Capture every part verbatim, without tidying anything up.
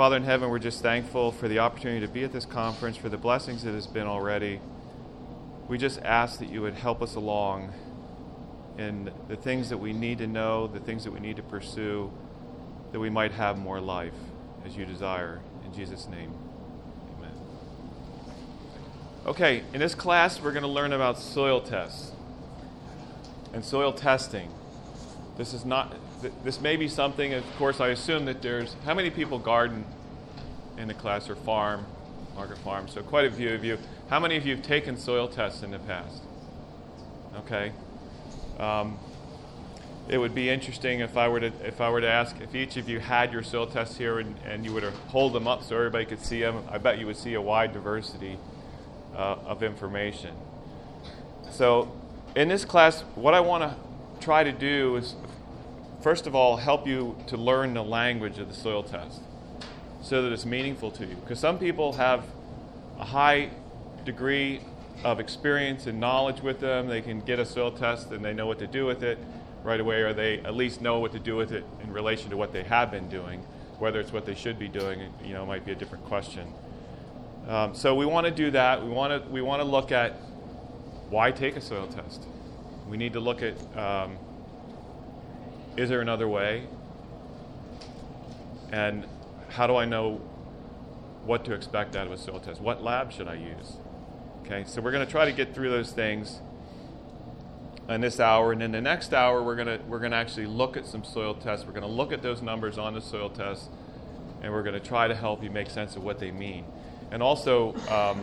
Father in heaven, we're just thankful for the opportunity to be at this conference, for the blessings it has been already. We just ask that you would help us along in the things that we need to know, the things that we need to pursue, that we might have more life as you desire. In Jesus' name, amen. Okay, in this class, we're going to learn about soil tests and soil testing. This is not... This may be something, of course, I assume that there's, how many people garden in the class or farm, Margaret Farm? So quite a few of you. How many of you have taken soil tests in the past? Okay. Um, it would be interesting if I were to if I were to ask if each of you had your soil tests here and, and you were to hold them up so everybody could see them. I bet you would see a wide diversity uh, of information. So in this class, what I want to try to do is, first of all, help you to learn the language of the soil test so that it's meaningful to you. Because some people have a high degree of experience and knowledge with them. They can get a soil test and they know what to do with it right away, or they at least know what to do with it in relation to what they have been doing. Whether it's what they should be doing, you know, might be a different question. Um, so we want to do that. We want to we want to look at why take a soil test. We need to look at... Um, Is there another way? And how do I know what to expect out of a soil test? What lab should I use? Okay, so we're going to try to get through those things in this hour, and in the next hour we're going to we're going to actually look at some soil tests. We're going to look at those numbers on the soil test, and we're going to try to help you make sense of what they mean, and also um,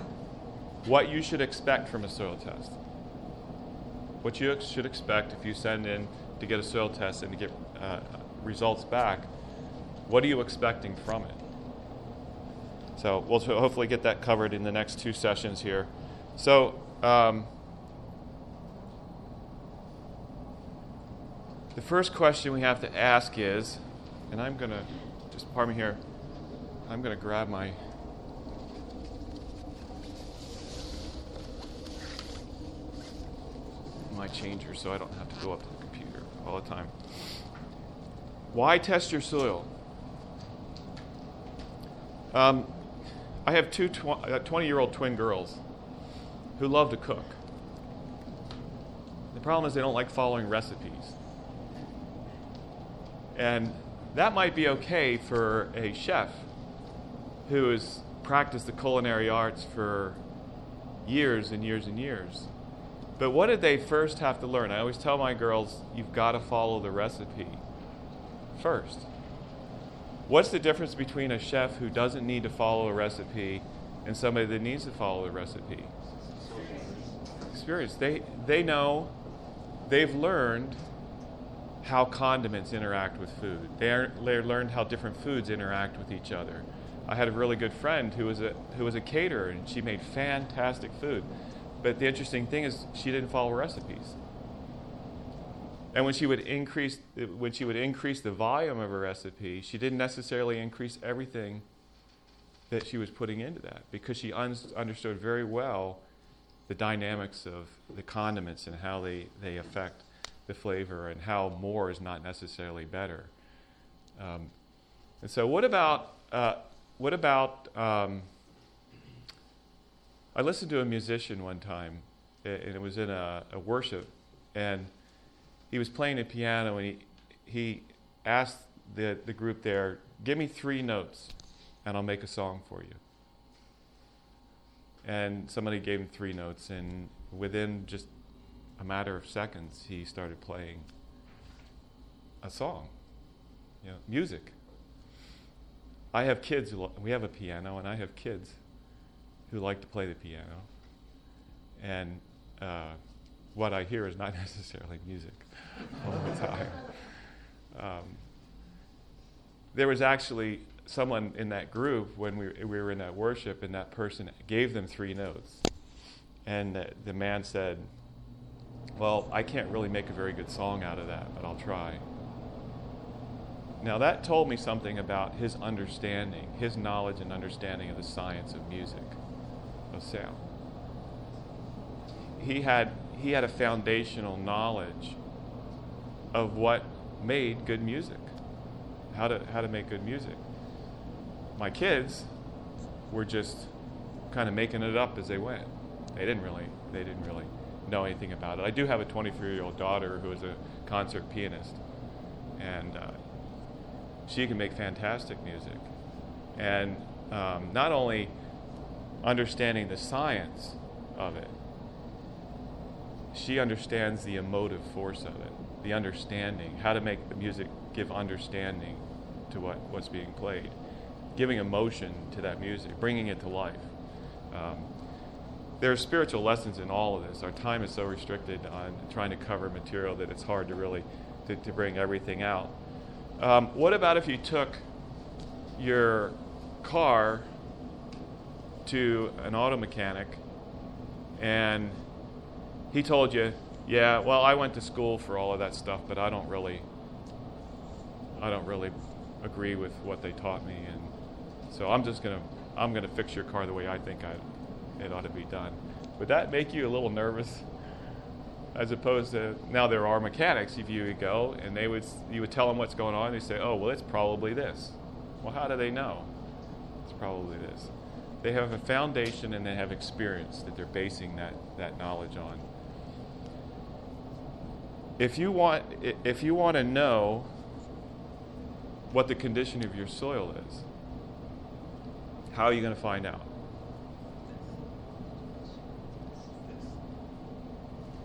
what you should expect from a soil test. What you should expect if you send in to get a soil test and to get uh, results back. What are you expecting from it? So we'll hopefully get that covered in the next two sessions here. So um, the first question we have to ask is, and I'm going to, just pardon me here, I'm going to grab my my changer so I don't have to go up to the computer all the time. Why test your soil? Um, I have two twenty-year-old twin girls who love to cook. The problem is they don't like following recipes. And that might be okay for a chef who has practiced the culinary arts for years and years and years. But what did they first have to learn? I always tell my girls, you've got to follow the recipe first. What's the difference between a chef who doesn't need to follow a recipe and somebody that needs to follow the recipe? Experience. They they know, they've learned how condiments interact with food. They, are, they learned how different foods interact with each other. I had a really good friend who was a who was a caterer, and she made fantastic food. But the interesting thing is she didn't follow recipes. And when she would increase when she would increase the volume of a recipe, she didn't necessarily increase everything that she was putting into that, because she un- understood very well the dynamics of the condiments and how they, they affect the flavor and how more is not necessarily better. Um, and so what about... Uh, what about um, I listened to a musician one time, and it was in a, a worship, and he was playing the piano, and he he asked the, the group there, give me three notes, and I'll make a song for you. And somebody gave him three notes, and within just a matter of seconds, he started playing a song, you know, music. I have kids, who lo- we have a piano, and I have kids who like to play the piano, and uh, what I hear is not necessarily music all the time. Um, there was actually someone in that group when we, we were in that worship, and that person gave them three notes, and the, the man said, well, I can't really make a very good song out of that, but I'll try. Now that told me something about his understanding, his knowledge and understanding of the science of music. Of sound. He had he had a foundational knowledge of what made good music, how to how to make good music. my kids were just kind of making it up as they went. They didn't really, they didn't really know anything about it. I do have a twenty-three-year-old daughter who is a concert pianist, and uh, she can make fantastic music. And um, not only understanding the science of it, she understands the emotive force of it, the understanding, how to make the music give understanding to what, what's being played, giving emotion to that music, bringing it to life. Um, there are spiritual lessons in all of this. Our time is so restricted on trying to cover material that it's hard to really to, to bring everything out. Um, what about if you took your car to an auto mechanic and he told you, yeah, well, I went to school for all of that stuff, but I don't really, I don't really agree with what they taught me, and so I'm just gonna, I'm gonna fix your car the way I think I, it ought to be done. Would that make you a little nervous? As opposed to, now there are mechanics, if you would go, and they would, you would tell them what's going on, and they say, oh, well, it's probably this. Well, how do they know? It's probably this. They have a foundation and they have experience that they're basing that, that knowledge on. If you want, if you want to know what the condition of your soil is, how are you going to find out?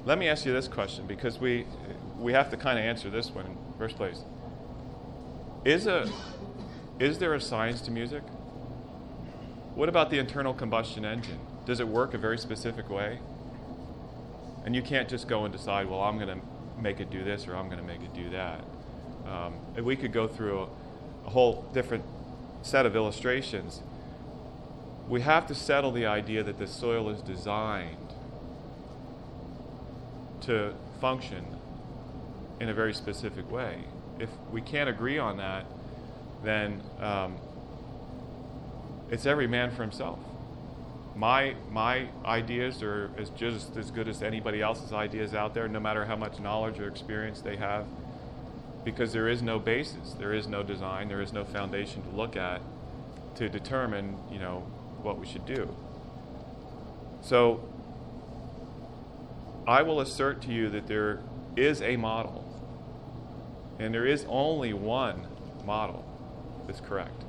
Let me ask you this question, because we we have to kind of answer this one in the first place. Is a is there a science to music? What about the internal combustion engine? Does it work a very specific way? And you can't just go and decide, well, I'm going to make it do this or I'm going to make it do that. Um, and we could go through a, a whole different set of illustrations. We have to settle the idea that the soil is designed to function in a very specific way. If we can't agree on that, then um, it's every man for himself. My my ideas are as just as good as anybody else's ideas out there, no matter how much knowledge or experience they have, because there is no basis, there is no design, there is no foundation to look at to determine, you know, what we should do. So I will assert to you that there is a model, and there is only one model that's correct.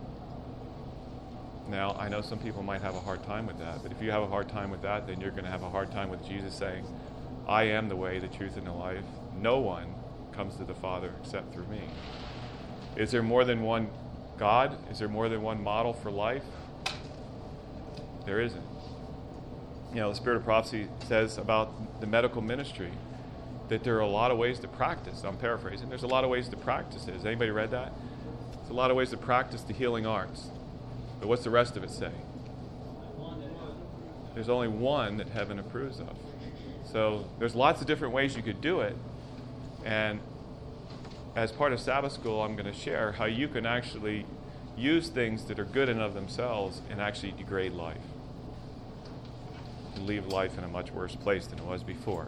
Now, I know some people might have a hard time with that, but if you have a hard time with that, then you're going to have a hard time with Jesus saying, I am the way, the truth, and the life. No one comes to the Father except through me. Is there more than one God? Is there more than one model for life? There isn't. You know, the Spirit of Prophecy says about the medical ministry that there are a lot of ways to practice. I'm paraphrasing. There's a lot of ways to practice it. Has anybody read that? There's a lot of ways to practice the healing arts. But what's the rest of it say? There's only one that heaven approves of. So there's lots of different ways you could do it. And as part of Sabbath School, I'm going to share how you can actually use things that are good in and of themselves and actually degrade life. Leave life in a much worse place than it was before.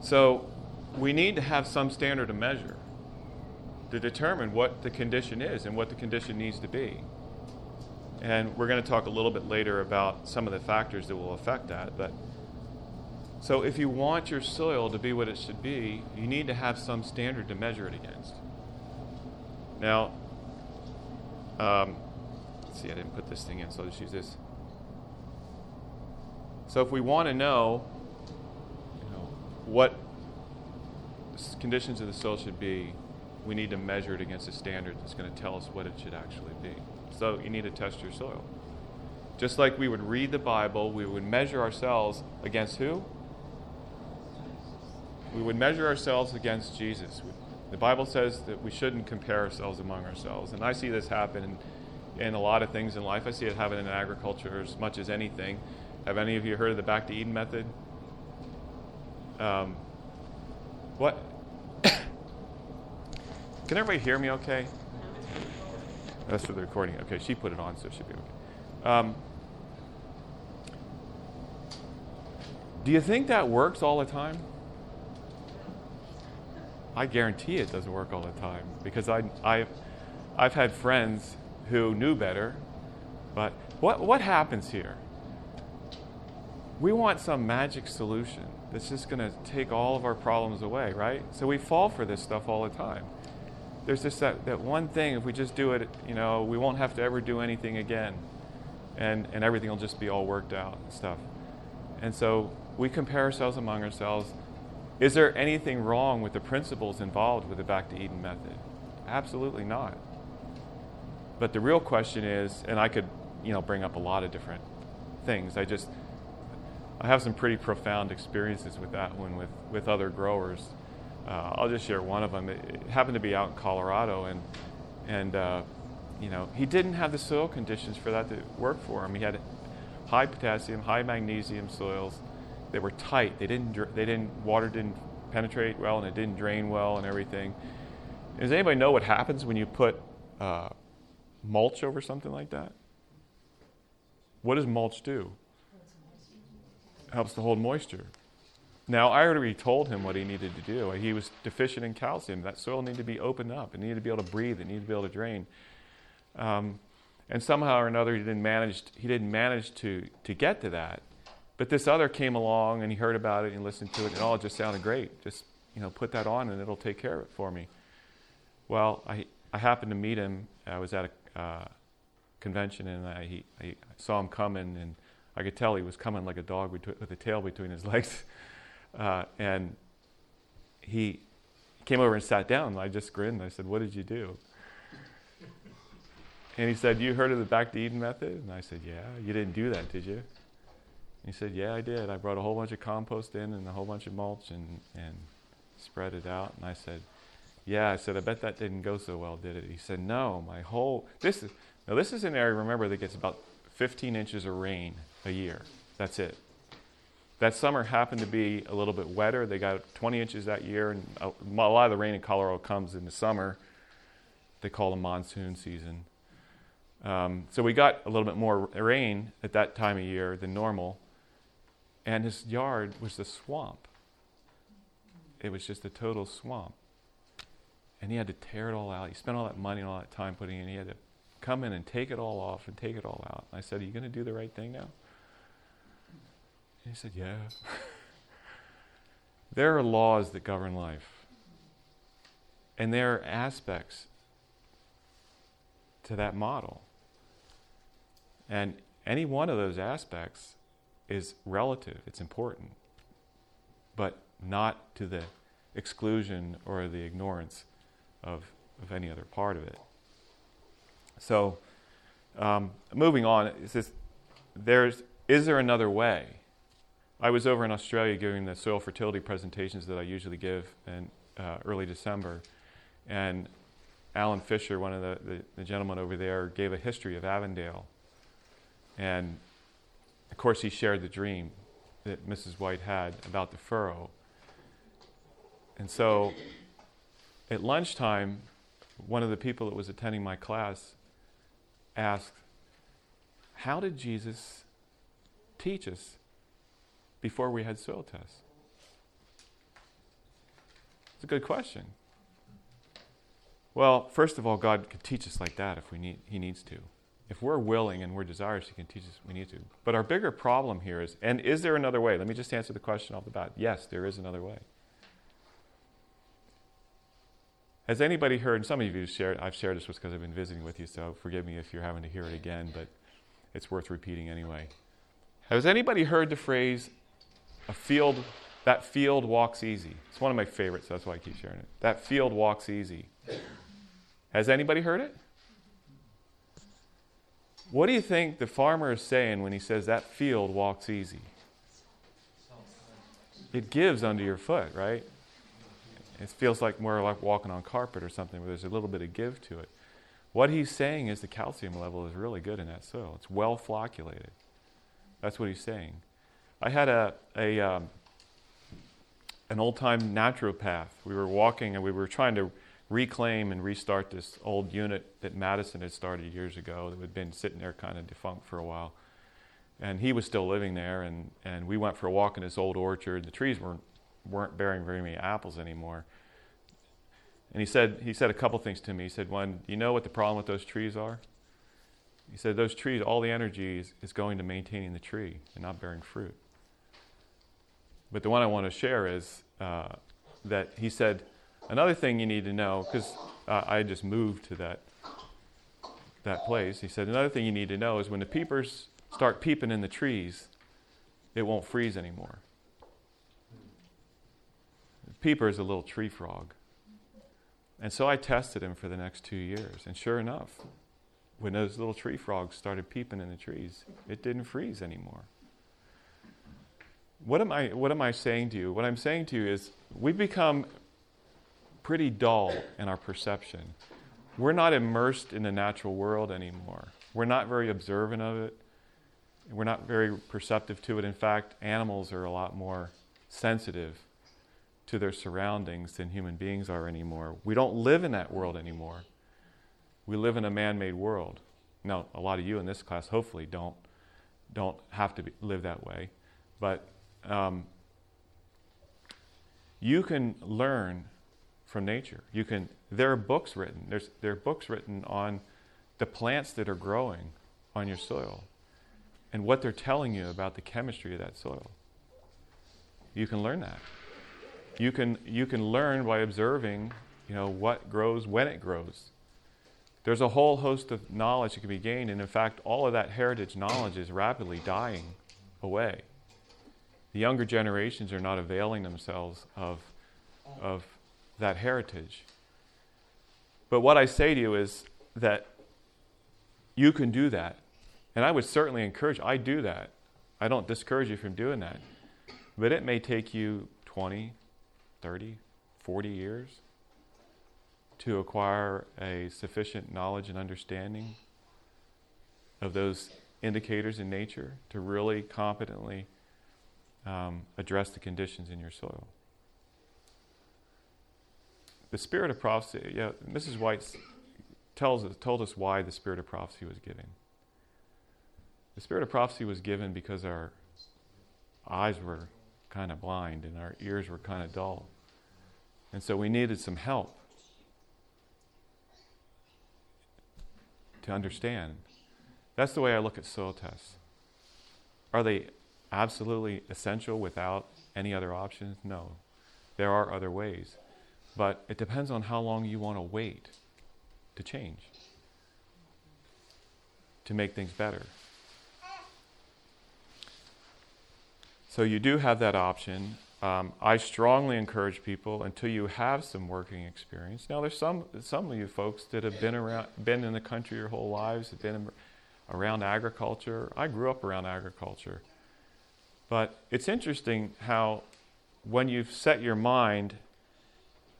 So we need to have some standard to measure to determine what the condition is and what the condition needs to be. And we're going to talk a little bit later about some of the factors that will affect that. But so if you want your soil to be what it should be, you need to have some standard to measure it against. Now, um, let's see, I didn't put this thing in, so I'll just use this. So if we want to know, you know, what conditions of the soil should be, we need to measure it against a standard that's going to tell us what it should actually be. So you need to test your soil. Just like we would read the Bible, we would measure ourselves against who? We would measure ourselves against Jesus. The Bible says that we shouldn't compare ourselves among ourselves. And I see this happen in, in a lot of things in life. I see it happen in agriculture as much as anything. Have any of you heard of the Back to Eden method? Um, what? Can everybody hear me okay? That's for the recording. Okay, she put it on, so it should be okay. Um, do you think that works all the time? I guarantee it doesn't work all the time, because I, I've, I've had friends who knew better. But what, what happens here? We want some magic solution that's just going to take all of our problems away, right? So we fall for this stuff all the time. There's just that, that one thing, if we just do it, you know, we won't have to ever do anything again. And, and everything will just be all worked out and stuff. And so we compare ourselves among ourselves. Is there anything wrong with the principles involved with the Back to Eden method? Absolutely not. But the real question is, and I could, you know, bring up a lot of different things. I just, I have some pretty profound experiences with that one with, with other growers. Uh, I'll just share one of them. It happened to be out in Colorado, and and uh, you know, he didn't have the soil conditions for that to work for him. He had high potassium, high magnesium soils. They were tight. They didn't. They didn't. Water didn't penetrate well, and it didn't drain well, and everything. Does anybody know what happens when you put uh, mulch over something like that? What does mulch do? It helps to hold moisture. Now, I already told him what he needed to do. He was deficient in calcium. That soil needed to be opened up. It needed to be able to breathe. It needed to be able to drain. Um, and somehow or another, he didn't manage. He didn't manage to to get to that. But this other came along, and he heard about it and listened to it, and all, oh, it just sounded great. Just, you know, put that on, and it'll take care of it for me. Well, I I happened to meet him. I was at a uh, convention, and I, he, I saw him coming, and I could tell he was coming like a dog with a tail between his legs. Uh, and he came over and sat down, and I just grinned. I said, "What did you do?" And he said, "You heard of the Back to Eden method?" And I said, "Yeah, you didn't do that, did you?" And he said, "Yeah, I did. I brought a whole bunch of compost in and a whole bunch of mulch and, and spread it out." And I said, "Yeah," I said, "I bet that didn't go so well, did it?" He said, "No, my whole, this is, now this is an area, remember, that gets about fifteen inches of rain a year. That's it. That summer happened to be a little bit wetter. They got twenty inches that year, and a lot of the rain in Colorado comes in the summer. They call the monsoon season. Um, so we got a little bit more rain at that time of year than normal, and his yard was a swamp. It was just a total swamp, and he had to tear it all out. He spent all that money and all that time putting in. He had to come in and take it all off and take it all out. And I said, "Are you going to do the right thing now?" He said, "Yeah." There are laws that govern life. And there are aspects to that model. And any one of those aspects is relative. It's important. But not to the exclusion or the ignorance of, of any other part of it. So, um, moving on, it says, there's, is there another way? I was over in Australia giving the soil fertility presentations that I usually give in uh, early December. And Alan Fisher, one of the, the, the gentlemen over there, gave a history of Avondale. And of course he shared the dream that Missus White had about the furrow. And so at lunchtime, one of the people that was attending my class asked, "How did Jesus teach us before we had soil tests?" It's a good question. Well, first of all, God could teach us like that if we need. He needs to. If we're willing and we're desirous, He can teach us if we need to. But our bigger problem here is, and is there another way? Let me just answer the question off the bat. Yes, there is another way. Has anybody heard, some of you shared, I've shared this because I've been visiting with you, so forgive me if you're having to hear it again, but it's worth repeating anyway. Has anybody heard the phrase, "A field, that field walks easy"? It's one of my favorites, so that's why I keep sharing it. That field walks easy. Has anybody heard it? What do you think the farmer is saying when he says that field walks easy? It gives under your foot, right? It feels like more like walking on carpet or something where there's a little bit of give to it. What he's saying is the calcium level is really good in that soil. It's well flocculated. That's what he's saying. I had a, a um, an old-time naturopath. We were walking and we were trying to reclaim and restart this old unit that Madison had started years ago that had been sitting there kind of defunct for a while. And he was still living there, and, and we went for a walk in this old orchard. The trees weren't weren't bearing very many apples anymore. And he said he said a couple things to me. He said, "One, you know what the problem with those trees are? He said those trees, all the energy is going to maintaining the tree and not bearing fruit. But the one I want to share is uh, that he said, another thing you need to know, because uh, I just moved to that that place. He said, another thing you need to know is when the peepers start peeping in the trees, it won't freeze anymore. The peeper is a little tree frog. And so I tested him for the next two years. And sure enough, when those little tree frogs started peeping in the trees, it didn't freeze anymore. What am I, what am I saying to you? What I'm saying to you is we become pretty dull in our perception. We're not immersed in the natural world anymore. We're not very observant of it. We're not very perceptive to it. In fact, animals are a lot more sensitive to their surroundings than human beings are anymore. We don't live in that world anymore. We live in a man-made world. Now, a lot of you in this class hopefully don't don't have to be, live that way, but um, you can learn from nature. You can. There are books written. There's there are books written on the plants that are growing on your soil, and what they're telling you about the chemistry of that soil. You can learn that. You can you can learn by observing, you know, what grows when it grows. There's a whole host of knowledge that can be gained, and in fact, all of that heritage knowledge is rapidly dying away. The younger generations are not availing themselves of, of that heritage. But what I say to you is that you can do that, and I would certainly encourage, I do that. I don't discourage you from doing that, but it may take you twenty, thirty, forty years to acquire a sufficient knowledge and understanding of those indicators in nature to really competently um, address the conditions in your soil. The spirit of prophecy, yeah, Missus White tells us, told us why the spirit of prophecy was given. The spirit of prophecy was given because our eyes were kind of blind and our ears were kind of dull. And so we needed some help to understand. That's the way I look at soil tests. Are they absolutely essential without any other options? No. There are other ways. But it depends on how long you want to wait to change, to make things better. So you do have that option. Um, I strongly encourage people until you have some working experience. Now, there's some some of you folks that have been around, been in the country your whole lives, have been around agriculture. I grew up around agriculture, but it's interesting how when you've set your mind,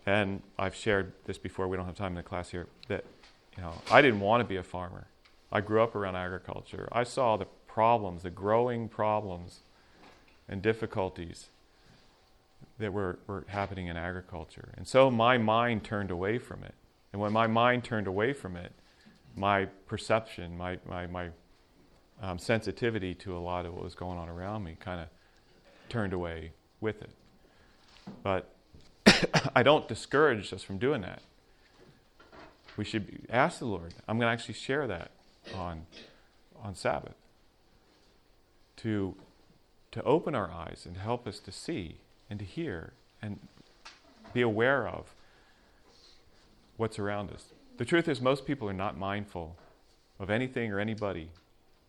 and I've shared this before. We don't have time in the class here. That you know, I didn't want to be a farmer. I grew up around agriculture. I saw the problems, the growing problems, and difficulties that were, were happening in agriculture. And so my mind turned away from it. And when my mind turned away from it, my perception, my my, my um, sensitivity to a lot of what was going on around me kind of turned away with it. But I don't discourage us from doing that. We should be, ask the Lord. I'm going to actually share that on on Sabbath to to open our eyes and help us to see and to hear and be aware of what's around us. The truth is most people are not mindful of anything or anybody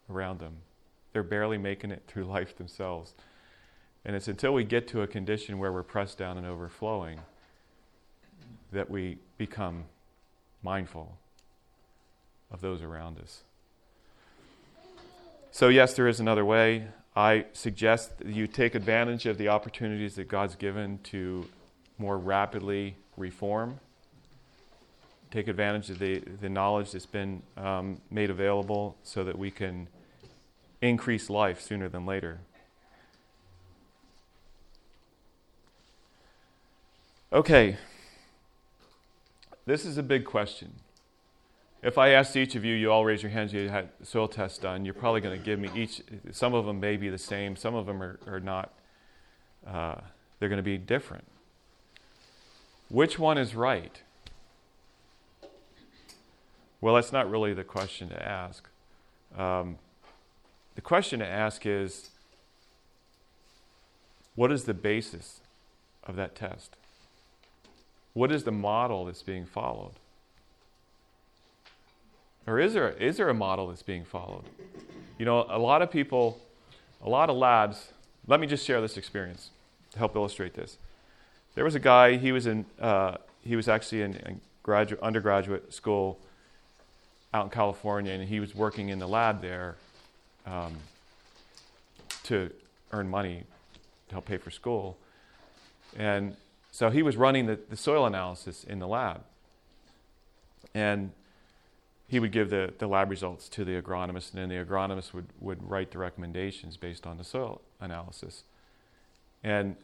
around them. They're barely making it through life themselves. And it's until we get to a condition where we're pressed down and overflowing that we become mindful of those around us. So yes, there is another way. I suggest that you take advantage of the opportunities that God's given to more rapidly reform. Take advantage of the, the knowledge that's been um, made available so that we can increase life sooner than later. Okay. This is a big question. If I asked each of you, you all raise your hands, you had soil tests done, you're probably going to give me each, some of them may be the same, some of them are, are not, uh, they're going to be different. Which one is right? Well, that's not really the question to ask. Um, the question to ask is, what is the basis of that test? What is the model that's being followed? Or is there, is there a model that's being followed? You know, a lot of people, a lot of labs, let me just share this experience to help illustrate this. There was a guy, he was in, uh, he was actually in, in graduate, undergraduate school out in California, and he was working in the lab there um, to earn money to help pay for school. And so he was running the, the soil analysis in the lab. And he would give the, the lab results to the agronomist, and then the agronomist would, would write the recommendations based on the soil analysis. And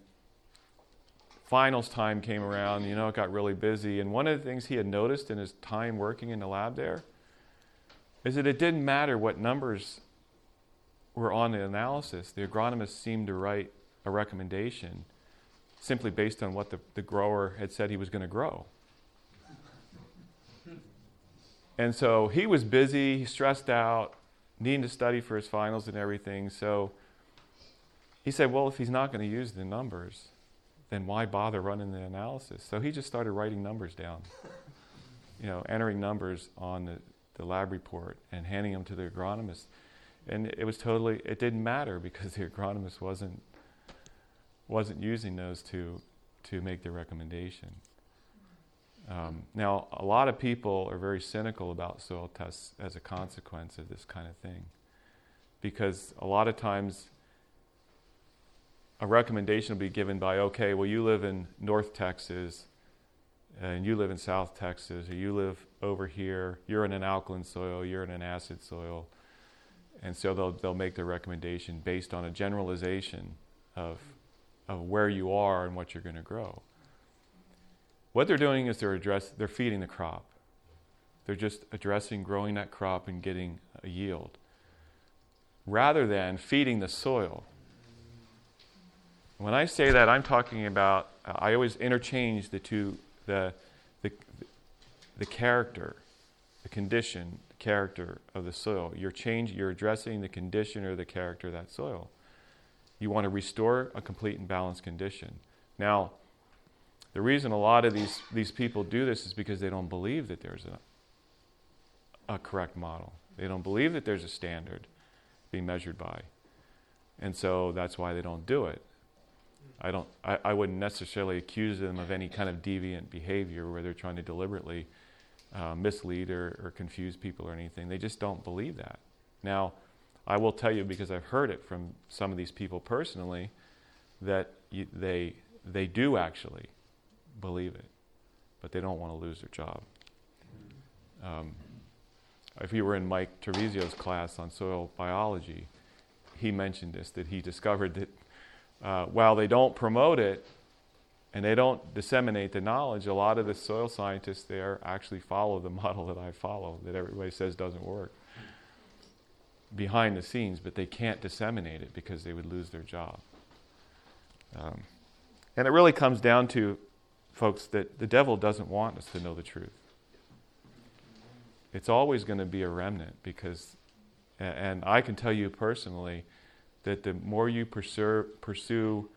finals time came around, you know, it got really busy. And one of the things he had noticed in his time working in the lab there is that it didn't matter what numbers were on the analysis. The agronomist seemed to write a recommendation simply based on what the, the grower had said he was going to grow. And so he was busy, stressed out, needing to study for his finals and everything. So he said, well, if he's not going to use the numbers, then why bother running the analysis? So he just started writing numbers down, you know, entering numbers on the, the lab report and handing them to the agronomist. And it was totally, it didn't matter because the agronomist wasn't wasn't using those to, to make the recommendation. Um, now, a lot of people are very cynical about soil tests as a consequence of this kind of thing, because a lot of times a recommendation will be given by, okay, well, you live in North Texas, and you live in South Texas, or you live over here, you're in an alkaline soil, you're in an acid soil, and so they'll they'll make their recommendation based on a generalization of, of where you are and what you're going to grow. What they're doing is they're address, they're feeding the crop. They're just addressing growing that crop and getting a yield, rather than feeding the soil. When I say that, I'm talking about, uh, I always interchange the two, the, the, the character, the condition, the character of the soil. You're change, you're addressing the condition or the character of that soil. You want to restore a complete and balanced condition. Now, the reason a lot of these, these people do this is because they don't believe that there's a, a correct model. They don't believe that there's a standard being measured by. And so that's why they don't do it. I don't. I, I wouldn't necessarily accuse them of any kind of deviant behavior where they're trying to deliberately uh, mislead or, or confuse people or anything. They just don't believe that. Now, I will tell you, because I've heard it from some of these people personally, that you, they they do actually believe it, but they don't want to lose their job. Um, if you were in Mike Trevisio's class on soil biology, he mentioned this, that he discovered that Uh, while they don't promote it and they don't disseminate the knowledge, a lot of the soil scientists there actually follow the model that I follow, that everybody says doesn't work, behind the scenes, but they can't disseminate it because they would lose their job. Um, and it really comes down to, folks, that the devil doesn't want us to know the truth. It's always going to be a remnant, because, and I can tell you personally, that the more you pursue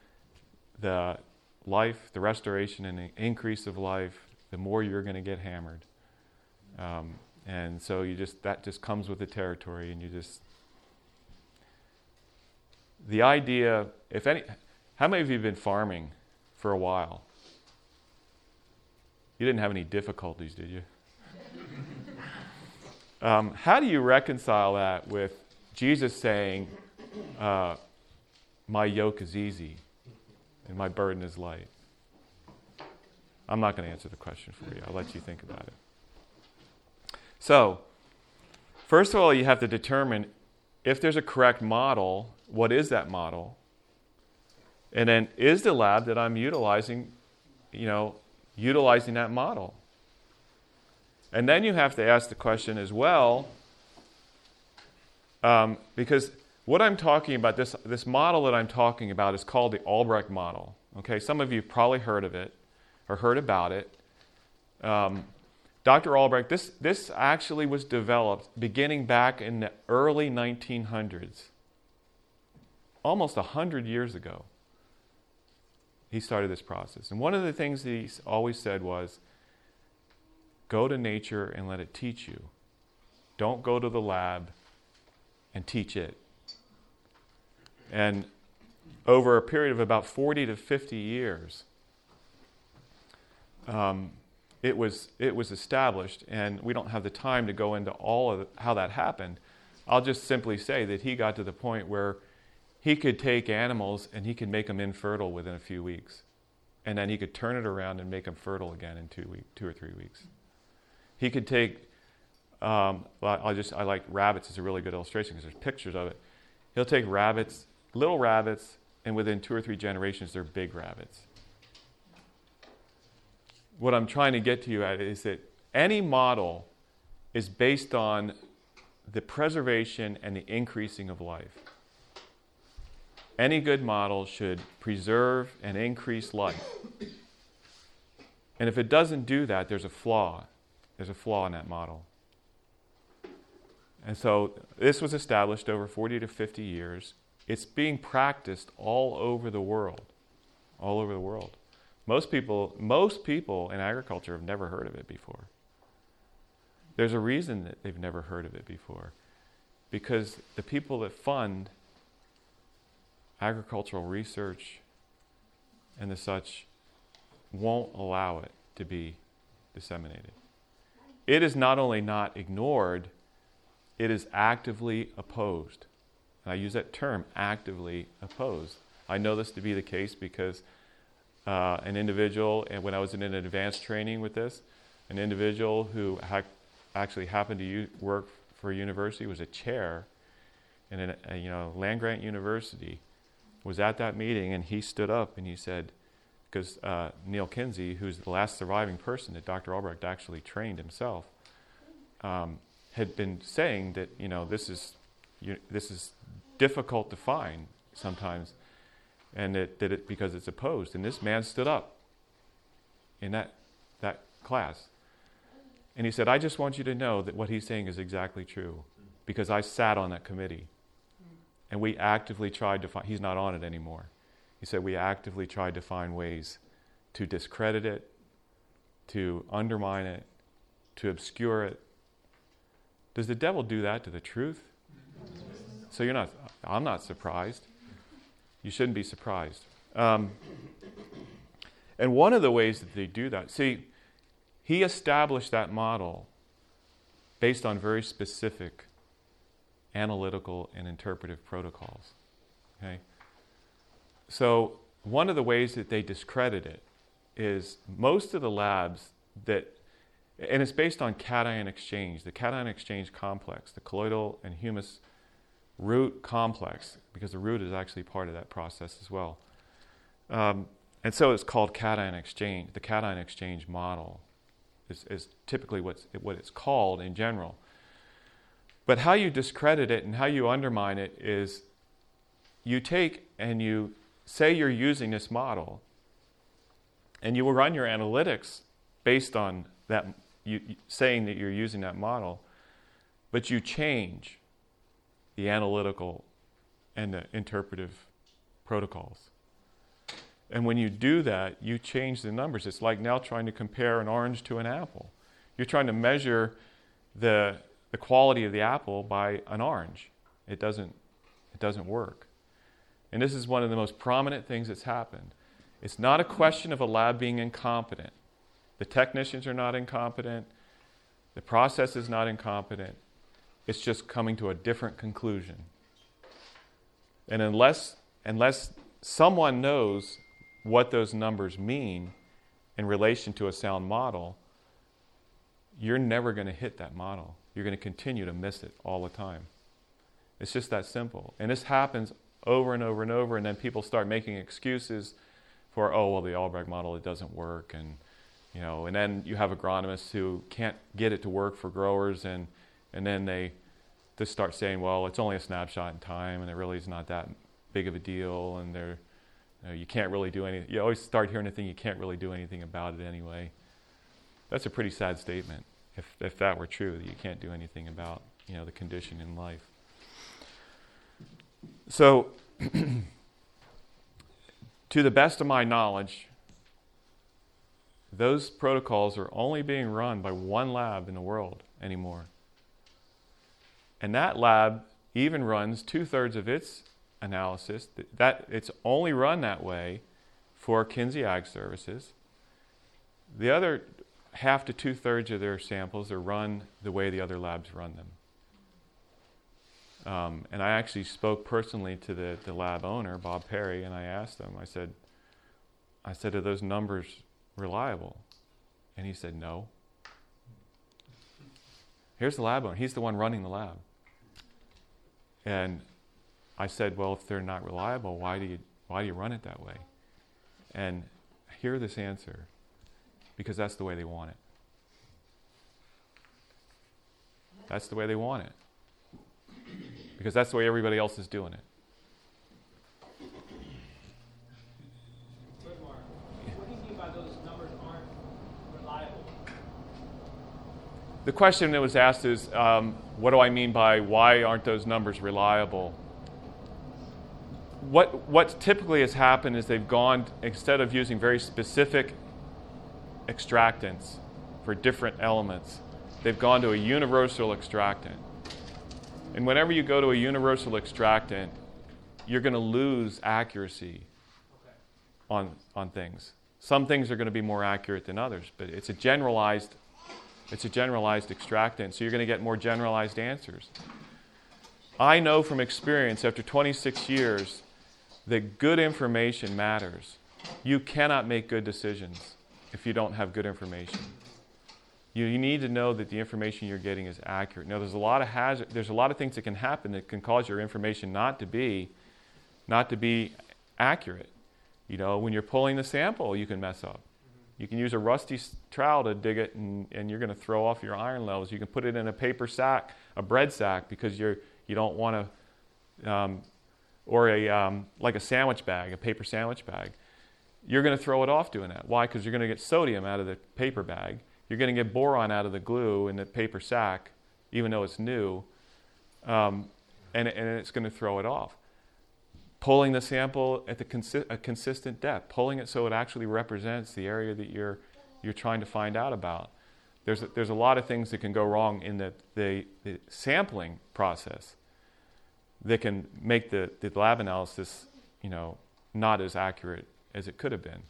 the life, the restoration and the increase of life, the more you're going to get hammered. Um, and so you just that just comes with the territory, and you just... The idea, if any... How many of you have been farming for a while? You didn't have any difficulties, did you? um, how do you reconcile that with Jesus saying... Uh, my yoke is easy and my burden is light? I'm not going to answer the question for you. I'll let you think about it. So, first of all, you have to determine if there's a correct model, what is that model? And then, is the lab that I'm utilizing, you know, utilizing that model? And then you have to ask the question as well, um, because... What I'm talking about, this, this model that I'm talking about is called the Albrecht model. Okay, some of you probably heard of it or heard about it. Um, Doctor Albrecht, this, this actually was developed beginning back in the early nineteen hundreds. Almost one hundred years ago, he started this process. And one of the things that he always said was, go to nature and let it teach you. Don't go to the lab and teach it. And over a period of about forty to fifty years, um, it was it was established, and we don't have the time to go into all of how that happened. I'll just simply say that he got to the point where he could take animals and he could make them infertile within a few weeks, and then he could turn it around and make them fertile again in two week, two or three weeks. He could take, um, I just I like rabbits as a really good illustration because there's pictures of it. He'll take rabbits, little rabbits, and within two or three generations, they're big rabbits. What I'm trying to get to you at is that any model is based on the preservation and the increasing of life. Any good model should preserve and increase life. And if it doesn't do that, there's a flaw. There's a flaw in that model. And so this was established over forty to fifty years. It's being practiced all over the world. All over the world. Most people, most people in agriculture have never heard of it before. There's a reason that they've never heard of it before, because the people that fund agricultural research and the such won't allow it to be disseminated. It is not only not ignored, it is actively opposed. And I use that term, actively opposed. I know this to be the case because Uh, an individual, and when I was in an advanced training with this, an individual who ha- actually happened to u- work for a university, was a chair in a, a you know land-grant university, was at that meeting, and he stood up and he said, because uh, Neil Kinsey, who's the last surviving person that Doctor Albrecht actually trained himself, um, had been saying that you know this is you, this is difficult to find sometimes. And it did it because it's opposed. And this man stood up in that that class. And he said, I just want you to know that what he's saying is exactly true, because I sat on that committee. And we actively tried to find, he's not on it anymore. He said, we actively tried to find ways to discredit it, to undermine it, to obscure it. Does the devil do that to the truth? So you're not, I'm not surprised. You shouldn't be surprised. Um, and one of the ways that they do that, see, he established that model based on very specific analytical and interpretive protocols. Okay? So one of the ways that they discredit it is most of the labs that, and it's based on cation exchange, the cation exchange complex, the colloidal and humus root complex, because the root is actually part of that process as well. Um, and so it's called cation exchange. The cation exchange model is, is typically what's, what it's called in general. But how you discredit it and how you undermine it is you take and you say you're using this model, and you will run your analytics based on that, you, saying that you're using that model, but you change the analytical and the interpretive protocols. And when you do that, you change the numbers. It's like now trying to compare an orange to an apple. You're trying to measure the the quality of the apple by an orange. It doesn't it doesn't work. And this is one of the most prominent things that's happened. It's not a question of a lab being incompetent. The technicians are not incompetent. The process is not incompetent. It's just coming to a different conclusion. And unless unless someone knows what those numbers mean in relation to a sound model, you're never going to hit that model. You're going to continue to miss it all the time. It's just that simple. And this happens over and over and over, and then people start making excuses for, oh, well, the Albrecht model, it doesn't work. And, you know, and then you have agronomists who can't get it to work for growers, and And then they just start saying, well, it's only a snapshot in time, and it really is not that big of a deal, and they're, you know, you can't really do anything. You always start hearing a thing, you can't really do anything about it anyway. That's a pretty sad statement. if if that were true, that you can't do anything about, you know, the condition in life. So, to the best of my knowledge, those protocols are only being run by one lab in the world anymore. And that lab even runs two-thirds of its analysis. That it's only run that way for Kinsey Ag Services. The other half to two-thirds of their samples are run the way the other labs run them. Um, and I actually spoke personally to the, the lab owner, Bob Perry, and I asked him, I said, I said, are those numbers reliable? And he said, no. Here's the lab owner. He's the one running the lab. And I said, well, if they're not reliable, why do you why do you run it that way? And hear this answer, because that's the way they want it. That's the way they want it. Because that's the way everybody else is doing it. Mark, what do you mean by those numbers aren't reliable? The question that was asked is, um, what do I mean by why aren't those numbers reliable? What what typically has happened is they've gone, instead of using very specific extractants for different elements, they've gone to a universal extractant. And whenever you go to a universal extractant, you're going to lose accuracy okay. on on things. Some things are going to be more accurate than others, but it's a generalized it's a generalized extractant, so you're going to get more generalized answers. I know from experience, after twenty-six years, that good information matters. You cannot make good decisions if you don't have good information. You, you need to know that the information you're getting is accurate. Now, there's a lot of hazard. There's a lot of things that can happen that can cause your information not to be, not to be accurate. You know, when you're pulling the sample, you can mess up. You can use a rusty trowel to dig it, and, and you're going to throw off your iron levels. You can put it in a paper sack, a bread sack, because you're you don't want to, um, or a um, like a sandwich bag, a paper sandwich bag. You're going to throw it off doing that. Why? Because you're going to get sodium out of the paper bag. You're going to get boron out of the glue in the paper sack, even though it's new, um, and, and it's going to throw it off. Pulling the sample at the consi- a consistent depth, pulling it so it actually represents the area that you're you're trying to find out about. There's a, there's a lot of things that can go wrong in the, the, the sampling process that can make the, the lab analysis, you know, not as accurate as it could have been.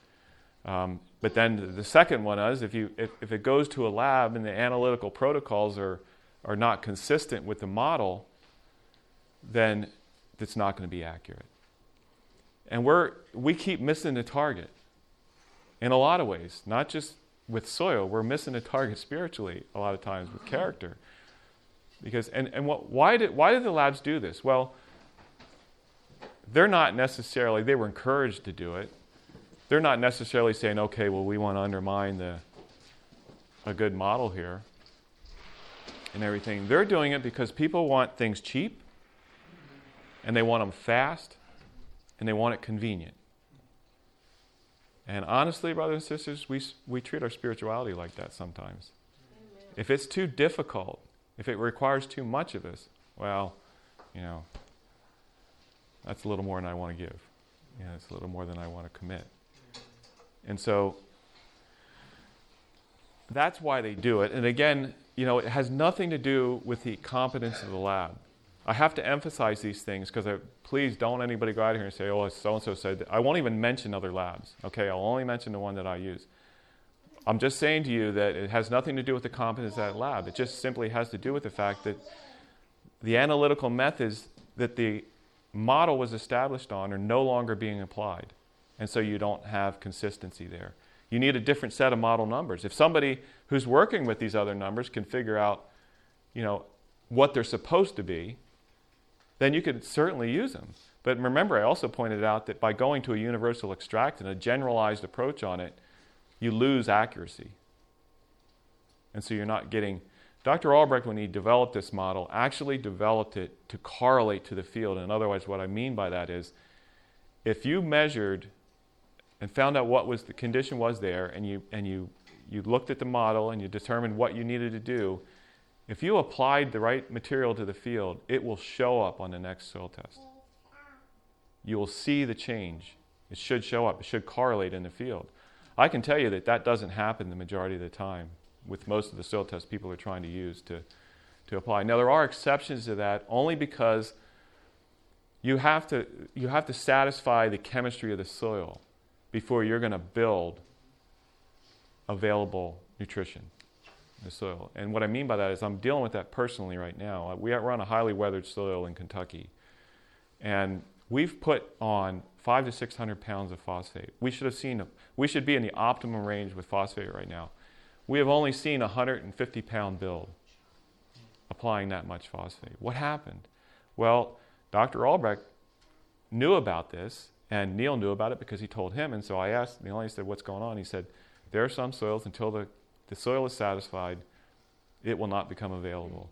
Um, but then the second one is if you if, if it goes to a lab and the analytical protocols are are not consistent with the model, then it's not going to be accurate. And we're we keep missing the target in a lot of ways, not just with soil. We're missing the target spiritually a lot of times with character. Because and, and what why did why did the labs do this? Well, they're not necessarily they were encouraged to do it. They're not necessarily saying, okay, well, we want to undermine the a good model here and everything. They're doing it because people want things cheap, and they want them fast, and they want it convenient. And honestly, brothers and sisters, we we treat our spirituality like that sometimes. Amen. If it's too difficult, if it requires too much of us, well, you know, that's a little more than I want to give. You know, it's a little more than I want to commit. And so that's why they do it. And again, you know, it has nothing to do with the competence of the lab. I have to emphasize these things because I, please don't anybody go out here and say, oh, so-and-so said that. I won't even mention other labs. Okay, I'll only mention the one that I use. I'm just saying to you that it has nothing to do with the competence of that lab. It just simply has to do with the fact that the analytical methods that the model was established on are no longer being applied. And so you don't have consistency there. You need a different set of model numbers. If somebody who's working with these other numbers can figure out, you know, what they're supposed to be, then you could certainly use them. But remember, I also pointed out that by going to a universal extract and a generalized approach on it, you lose accuracy. And so you're not getting... Doctor Albrecht, when he developed this model, actually developed it to correlate to the field. And otherwise, what I mean by that is, if you measured and found out what was the condition was there, and you and you you looked at the model and you determined what you needed to do. If you applied the right material to the field, it will show up on the next soil test. You will see the change. It should show up. It should correlate in the field. I can tell you that that doesn't happen the majority of the time with most of the soil tests people are trying to use to, to apply. Now, there are exceptions to that only because you have to, you have to satisfy the chemistry of the soil before you're going to build available nutrition in the soil. And what I mean by that is I'm dealing with that personally right now. We're on a highly weathered soil in Kentucky, and we've put on five to six hundred pounds of phosphate. We should have seen. We should be in the optimum range with phosphate right now. We have only seen a hundred and fifty pound build applying that much phosphate. What happened? Well, Doctor Albrecht knew about this, and Neil knew about it because he told him. And so I asked Neil, and he said, "What's going on?" He said, "There are some soils until the, the soil is satisfied, it will not become available."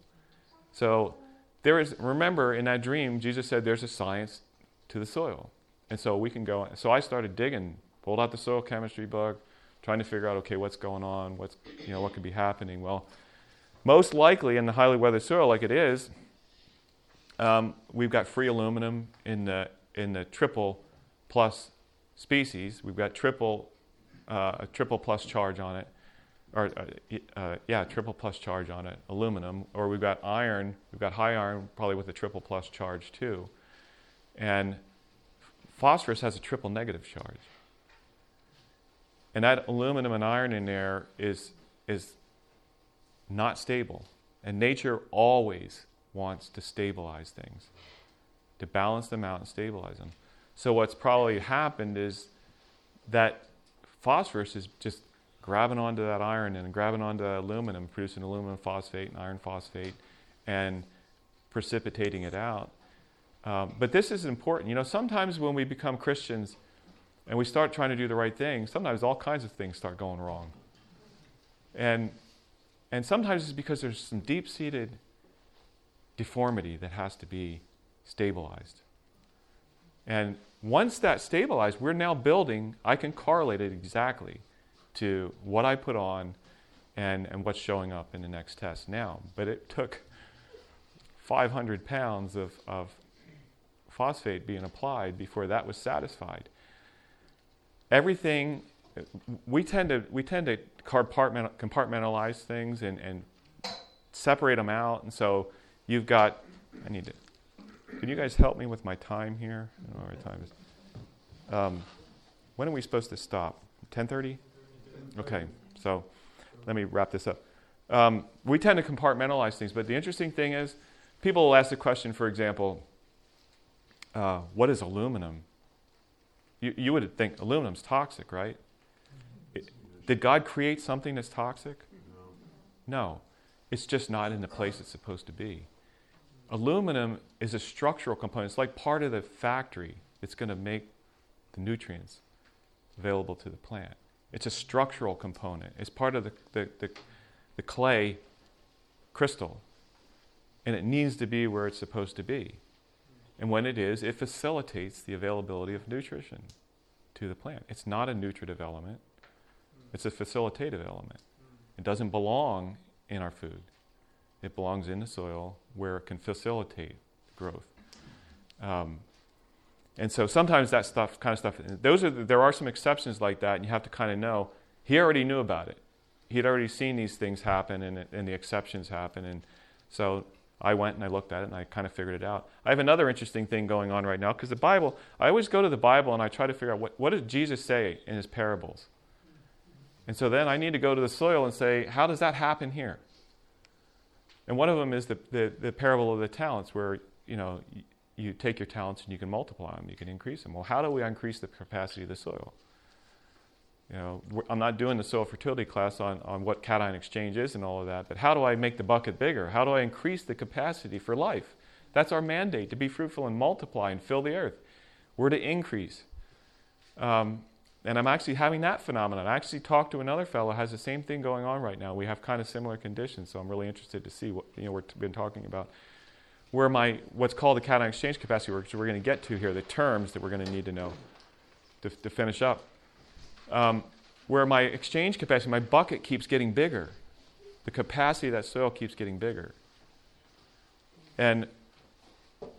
So there is. Remember, in that dream, Jesus said, "There's a science to the soil." And so we can go, so I started digging, pulled out the soil chemistry book, trying to figure out, okay, what's going on? What's, you know, what could be happening? Well, most likely in the highly weathered soil like it is, um, we've got free aluminum in the, in the triple plus species. We've got triple, uh, a triple plus charge on it, or uh, uh, yeah, triple plus charge on it, aluminum, or we've got iron, we've got high iron probably with a triple plus charge too. And phosphorus has a triple negative charge. And that aluminum and iron in there is, is not stable. And nature always wants to stabilize things, to balance them out and stabilize them. So what's probably happened is that phosphorus is just grabbing onto that iron and grabbing onto that aluminum, producing aluminum phosphate and iron phosphate and precipitating it out. Um, but this is important. You know, sometimes when we become Christians and we start trying to do the right thing, sometimes all kinds of things start going wrong. And and sometimes it's because there's some deep-seated deformity that has to be stabilized. And once that's stabilized, we're now building, I can correlate it exactly to what I put on and, and what's showing up in the next test now. But it took five hundred pounds of... of phosphate being applied before that was satisfied. Everything we tend to we tend to compartment, compartmentalize things and, and separate them out. And so you've got. I need to. Can you guys help me with my time here? I don't know what our time is. Um, when are we supposed to stop? ten thirty? Okay. So let me wrap this up. Um, we tend to compartmentalize things, but the interesting thing is, people will ask the question, for example. Uh, what is aluminum? You, you would think aluminum's toxic, right? It, did God create something that's toxic? No. No. It's just not in the place it's supposed to be. Aluminum is a structural component. It's like part of the factory. It's going to make the nutrients available to the plant. It's a structural component. It's part of the, the, the, the clay crystal. And it needs to be where it's supposed to be. And when it is, it facilitates the availability of nutrition to the plant. It's not a nutritive element. It's a facilitative element. It doesn't belong in our food. It belongs in the soil where it can facilitate growth. Um, and so sometimes that stuff, kind of stuff, those are, there are some exceptions like that, and you have to kind of know, he already knew about it. He had already seen these things happen, and, and the exceptions happen. And so I went and I looked at it and I kind of figured it out. I have another interesting thing going on right now because the Bible, I always go to the Bible and I try to figure out what, what did Jesus say in his parables? And so then I need to go to the soil and say, how does that happen here? And one of them is the, the, the parable of the talents where, you know, you, you take your talents and you can multiply them, you can increase them. Well, how do we increase the capacity of the soil? You know, I'm not doing the soil fertility class on, on what cation exchange is and all of that, but how do I make the bucket bigger? How do I increase the capacity for life? That's our mandate, to be fruitful and multiply and fill the earth. We're to increase. Um, and I'm actually having that phenomenon. I actually talked to another fellow who has the same thing going on right now. We have kind of similar conditions, so I'm really interested to see what, you know, we've been talking about. Where my, what's called the cation exchange capacity works, we're going to get to here, the terms that we're going to need to know to, to finish up. Um, where my exchange capacity, my bucket keeps getting bigger. The capacity of that soil keeps getting bigger. And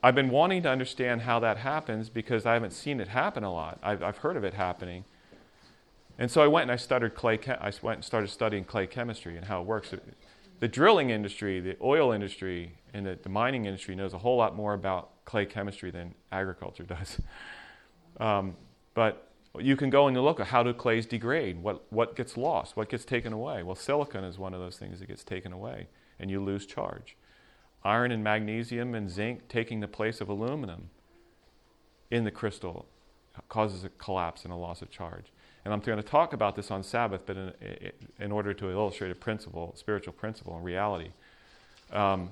I've been wanting to understand how that happens because I haven't seen it happen a lot. I've, I've heard of it happening. And so I went and I started clay. Chem- I went and started studying clay chemistry and how it works. The drilling industry, the oil industry, and the, the mining industry knows a whole lot more about clay chemistry than agriculture does. Um, but you can go and look at how do clays degrade? What what gets lost? What gets taken away? Well, silicon is one of those things that gets taken away, and you lose charge. Iron and magnesium and zinc taking the place of aluminum in the crystal causes a collapse and a loss of charge. And I'm going to talk about this on Sabbath, but in, in order to illustrate a principle, spiritual principle and reality. Um,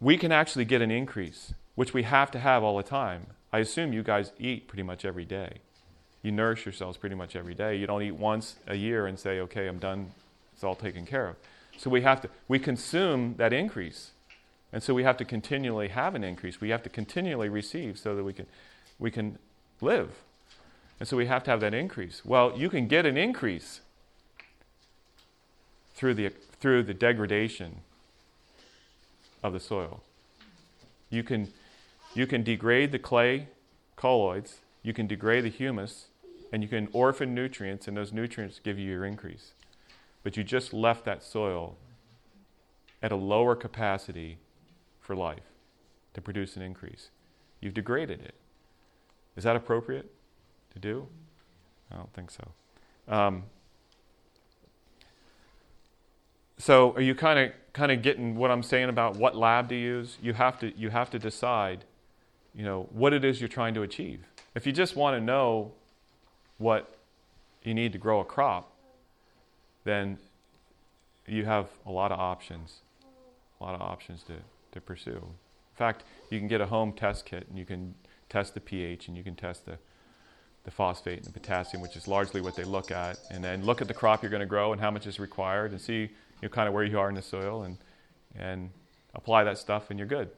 we can actually get an increase, which we have to have all the time. I assume you guys eat pretty much every day. You nourish yourselves pretty much every day. You don't eat once a year and say, okay, I'm done. It's all taken care of. So we have to, we consume that increase. And so we have to continually have an increase. We have to continually receive so that we can, we can live. And so we have to have that increase. Well, you can get an increase through the, through the degradation of the soil. You can, you can degrade the clay colloids, you can degrade the humus, and you can orphan nutrients, and those nutrients give you your increase. But you just left that soil at a lower capacity for life to produce an increase. You've degraded it. Is that appropriate to do? I don't think so. Um, so are you kind of kind of getting what I'm saying about what lab to use? You have to you have to decide, you know, what it is you're trying to achieve. If you just want to know what you need to grow a crop, then you have a lot of options, a lot of options to, to pursue. In fact, you can get a home test kit, and you can test the pH, and you can test the, the phosphate and the potassium, which is largely what they look at, and then look at the crop you're going to grow and how much is required, and see, you know, kind of where you are in the soil, and and apply that stuff, and you're good.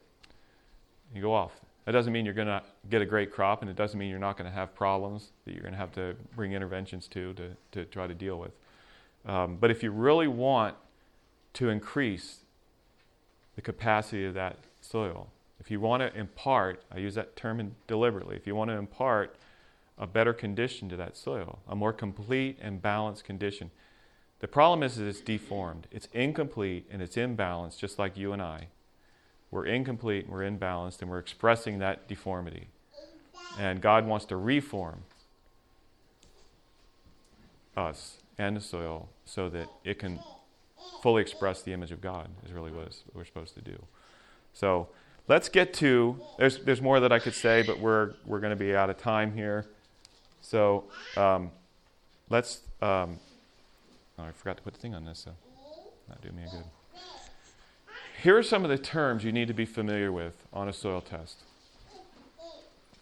You go off. That doesn't mean you're going to get a great crop, and it doesn't mean you're not going to have problems that you're going to have to bring interventions to to, to try to deal with. Um, but if you really want to increase the capacity of that soil, if you want to impart, I use that term deliberately, if you want to impart a better condition to that soil, a more complete and balanced condition. The problem is that it's deformed. It's incomplete and it's imbalanced, just like you and I. We're incomplete and we're imbalanced, and we're expressing that deformity. And God wants to reform us and the soil so that it can fully express the image of God is really what we're supposed to do. So let's get to, there's there's more that I could say, but we're we're going to be out of time here. So um, let's, um, oh, I forgot to put the thing on this, so not doing me a good. Here are some of the terms you need to be familiar with on a soil test.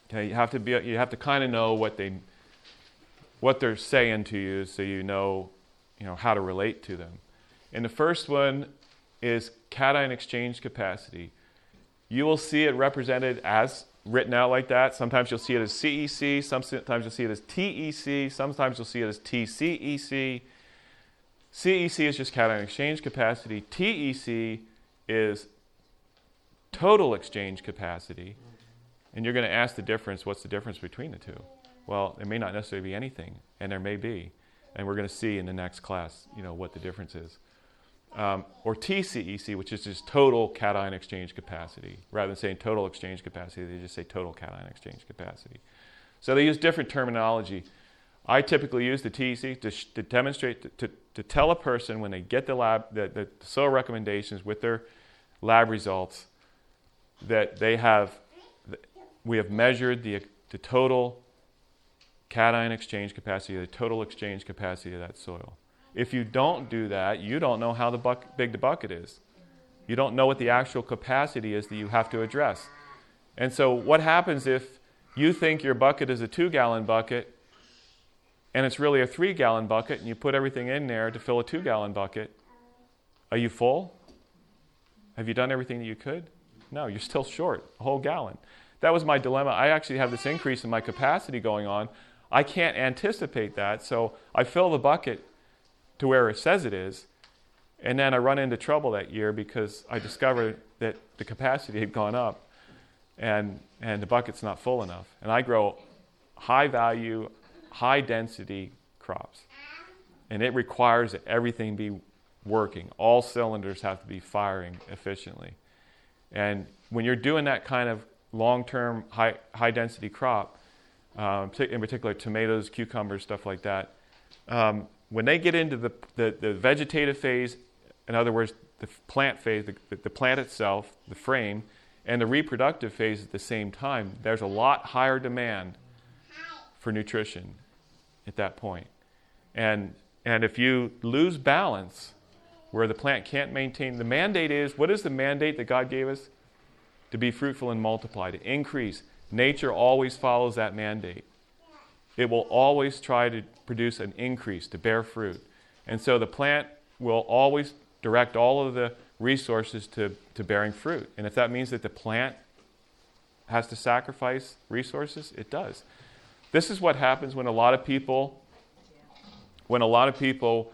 Okay, you have to be, you have to kind of know what they what they're saying to you, so you know, you know how to relate to them. And the first one is cation exchange capacity. You will see it represented as written out like that. Sometimes you'll see it as C E C. Sometimes you'll see it as T E C. Sometimes you'll see it as T C E C. C E C is just cation exchange capacity. T E C is total exchange capacity. And you're going to ask the difference. What's the difference between the two? Well, there may not necessarily be anything, and there may be. And we're going to see in the next class, you know, what the difference is. Um, or T C E C, which is just total cation exchange capacity. Rather than saying total exchange capacity, they just say total cation exchange capacity. So they use different terminology. I typically use the T C E C to, sh- to demonstrate, to, to, to tell a person when they get the lab, the, the soil recommendations with their lab results, that they have, we have measured the, the total cation exchange capacity, the total exchange capacity of that soil. If you don't do that, you don't know how the buck, big the bucket is. You don't know what the actual capacity is that you have to address. And so what happens if you think your bucket is a two-gallon bucket and it's really a three-gallon bucket, and you put everything in there to fill a two-gallon bucket? Are you full? Have you done everything that you could? No, you're still short, a whole gallon. That was my dilemma. I actually have this increase in my capacity going on. I can't anticipate that, so I fill the bucket to where it says it is, and then I run into trouble that year because I discovered that the capacity had gone up and and the bucket's not full enough. And I grow high-value, high-density crops, and it requires that everything be working. All cylinders have to be firing efficiently. And when you're doing that kind of long-term, high, high-density crop, um, in particular tomatoes, cucumbers, stuff like that, um, when they get into the, the, the vegetative phase, in other words, the plant phase, the, the plant itself, the frame, and the reproductive phase at the same time, there's a lot higher demand for nutrition at that point. And, and if you lose balance where the plant can't maintain, the mandate is, what is the mandate that God gave us? To be fruitful and multiply, to increase. Nature always follows that mandate. It will always try to produce an increase, to bear fruit. And so the plant will always direct all of the resources to, to bearing fruit. And if that means that the plant has to sacrifice resources, it does. This is what happens when a lot of people, when a lot of people,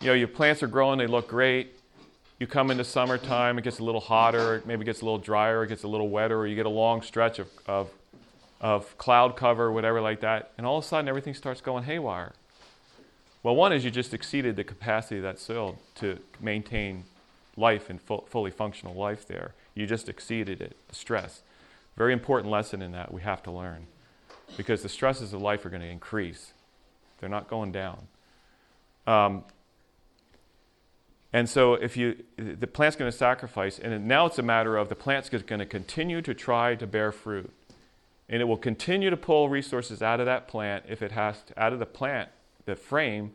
you know, your plants are growing, they look great. You come into summertime, it gets a little hotter, it maybe gets a little drier, it gets a little wetter, or you get a long stretch of, of, of cloud cover, whatever like that, and all of a sudden everything starts going haywire. Well, one is you just exceeded the capacity of that soil to maintain life and fu- fully functional life there. You just exceeded it, the stress. Very important lesson in that we have to learn, because the stresses of life are going to increase. They're not going down. Um, And so if you, the plant's going to sacrifice, and now it's a matter of the plant's going to continue to try to bear fruit. And it will continue to pull resources out of that plant if it has to, out of the plant, the frame,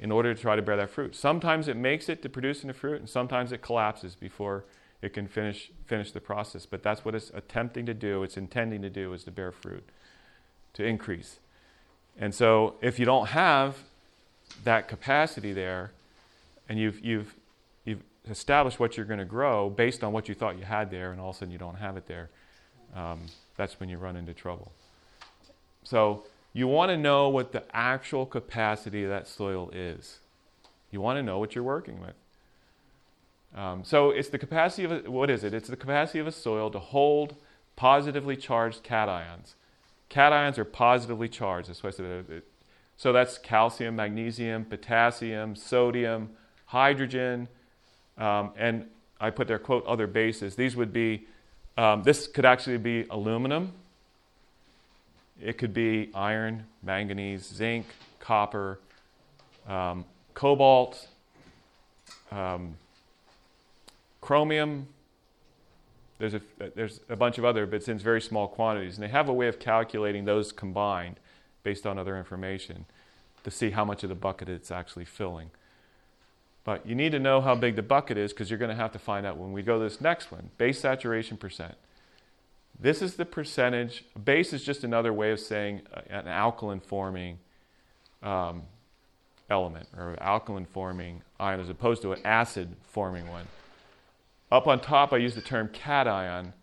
in order to try to bear that fruit. Sometimes it makes it to producing the fruit, and sometimes it collapses before it can finish finish the process. But that's what it's attempting to do, it's intending to do, is to bear fruit, to increase. And so if you don't have that capacity there, and you've you've you've established what you're going to grow based on what you thought you had there, and all of a sudden you don't have it there. Um, that's when you run into trouble. So you want to know what the actual capacity of that soil is. You want to know what you're working with. Um, so it's the capacity of a, what is it? It's the capacity of a soil to hold positively charged cations. Cations are positively charged. That's why I said it. So that's calcium, magnesium, potassium, sodium, hydrogen, um, and I put there, quote, other bases. These would be, um, this could actually be aluminum. It could be iron, manganese, zinc, copper, um, cobalt, um, chromium. There's a, there's a bunch of other, but it's in very small quantities. And they have a way of calculating those combined based on other information to see how much of the bucket it's actually filling. But you need to know how big the bucket is, because you're going to have to find out when we go to this next one, base saturation percent. This is the percentage. Base is just another way of saying an alkaline-forming um, element, or alkaline-forming ion, as opposed to an acid-forming one. Up on top, I use the term cation,